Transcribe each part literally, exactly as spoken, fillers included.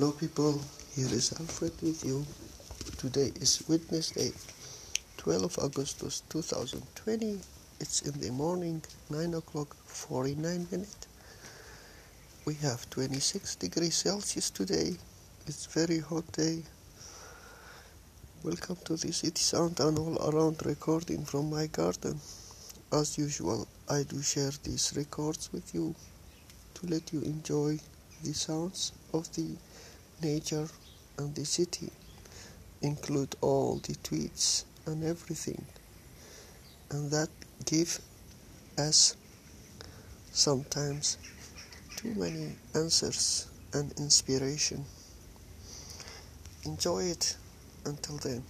Hello people, here is Alfred with you. Today is Wednesday, twelfth of August two thousand twenty. It's in the morning, nine o'clock forty-nine minutes. We have twenty-six degrees Celsius today. It's very hot day. Welcome to the City Sound and all around recording from my garden. As usual, I do share these records with you to let you enjoy the sounds of the nature and the city. Include all the tweets and everything, and that give us sometimes too many answers and inspiration. Enjoy it until then.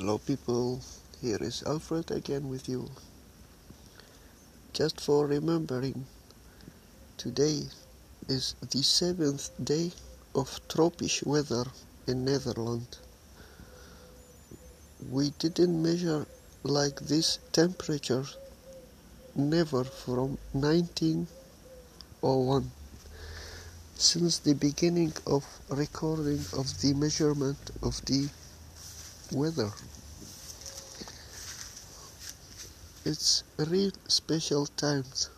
Hello people, here is Alfred again with you. Just for remembering, today is the seventh day of tropisch weather in Netherlands. We didn't measure like this temperature never from nineteen oh one. Since the beginning of recording of the measurement of the weather. It's real special times.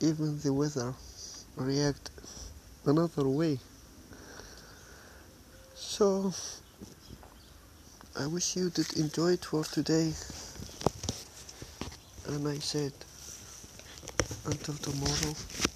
Even the weather react another way. So I wish you did enjoy it for today. And I said until tomorrow.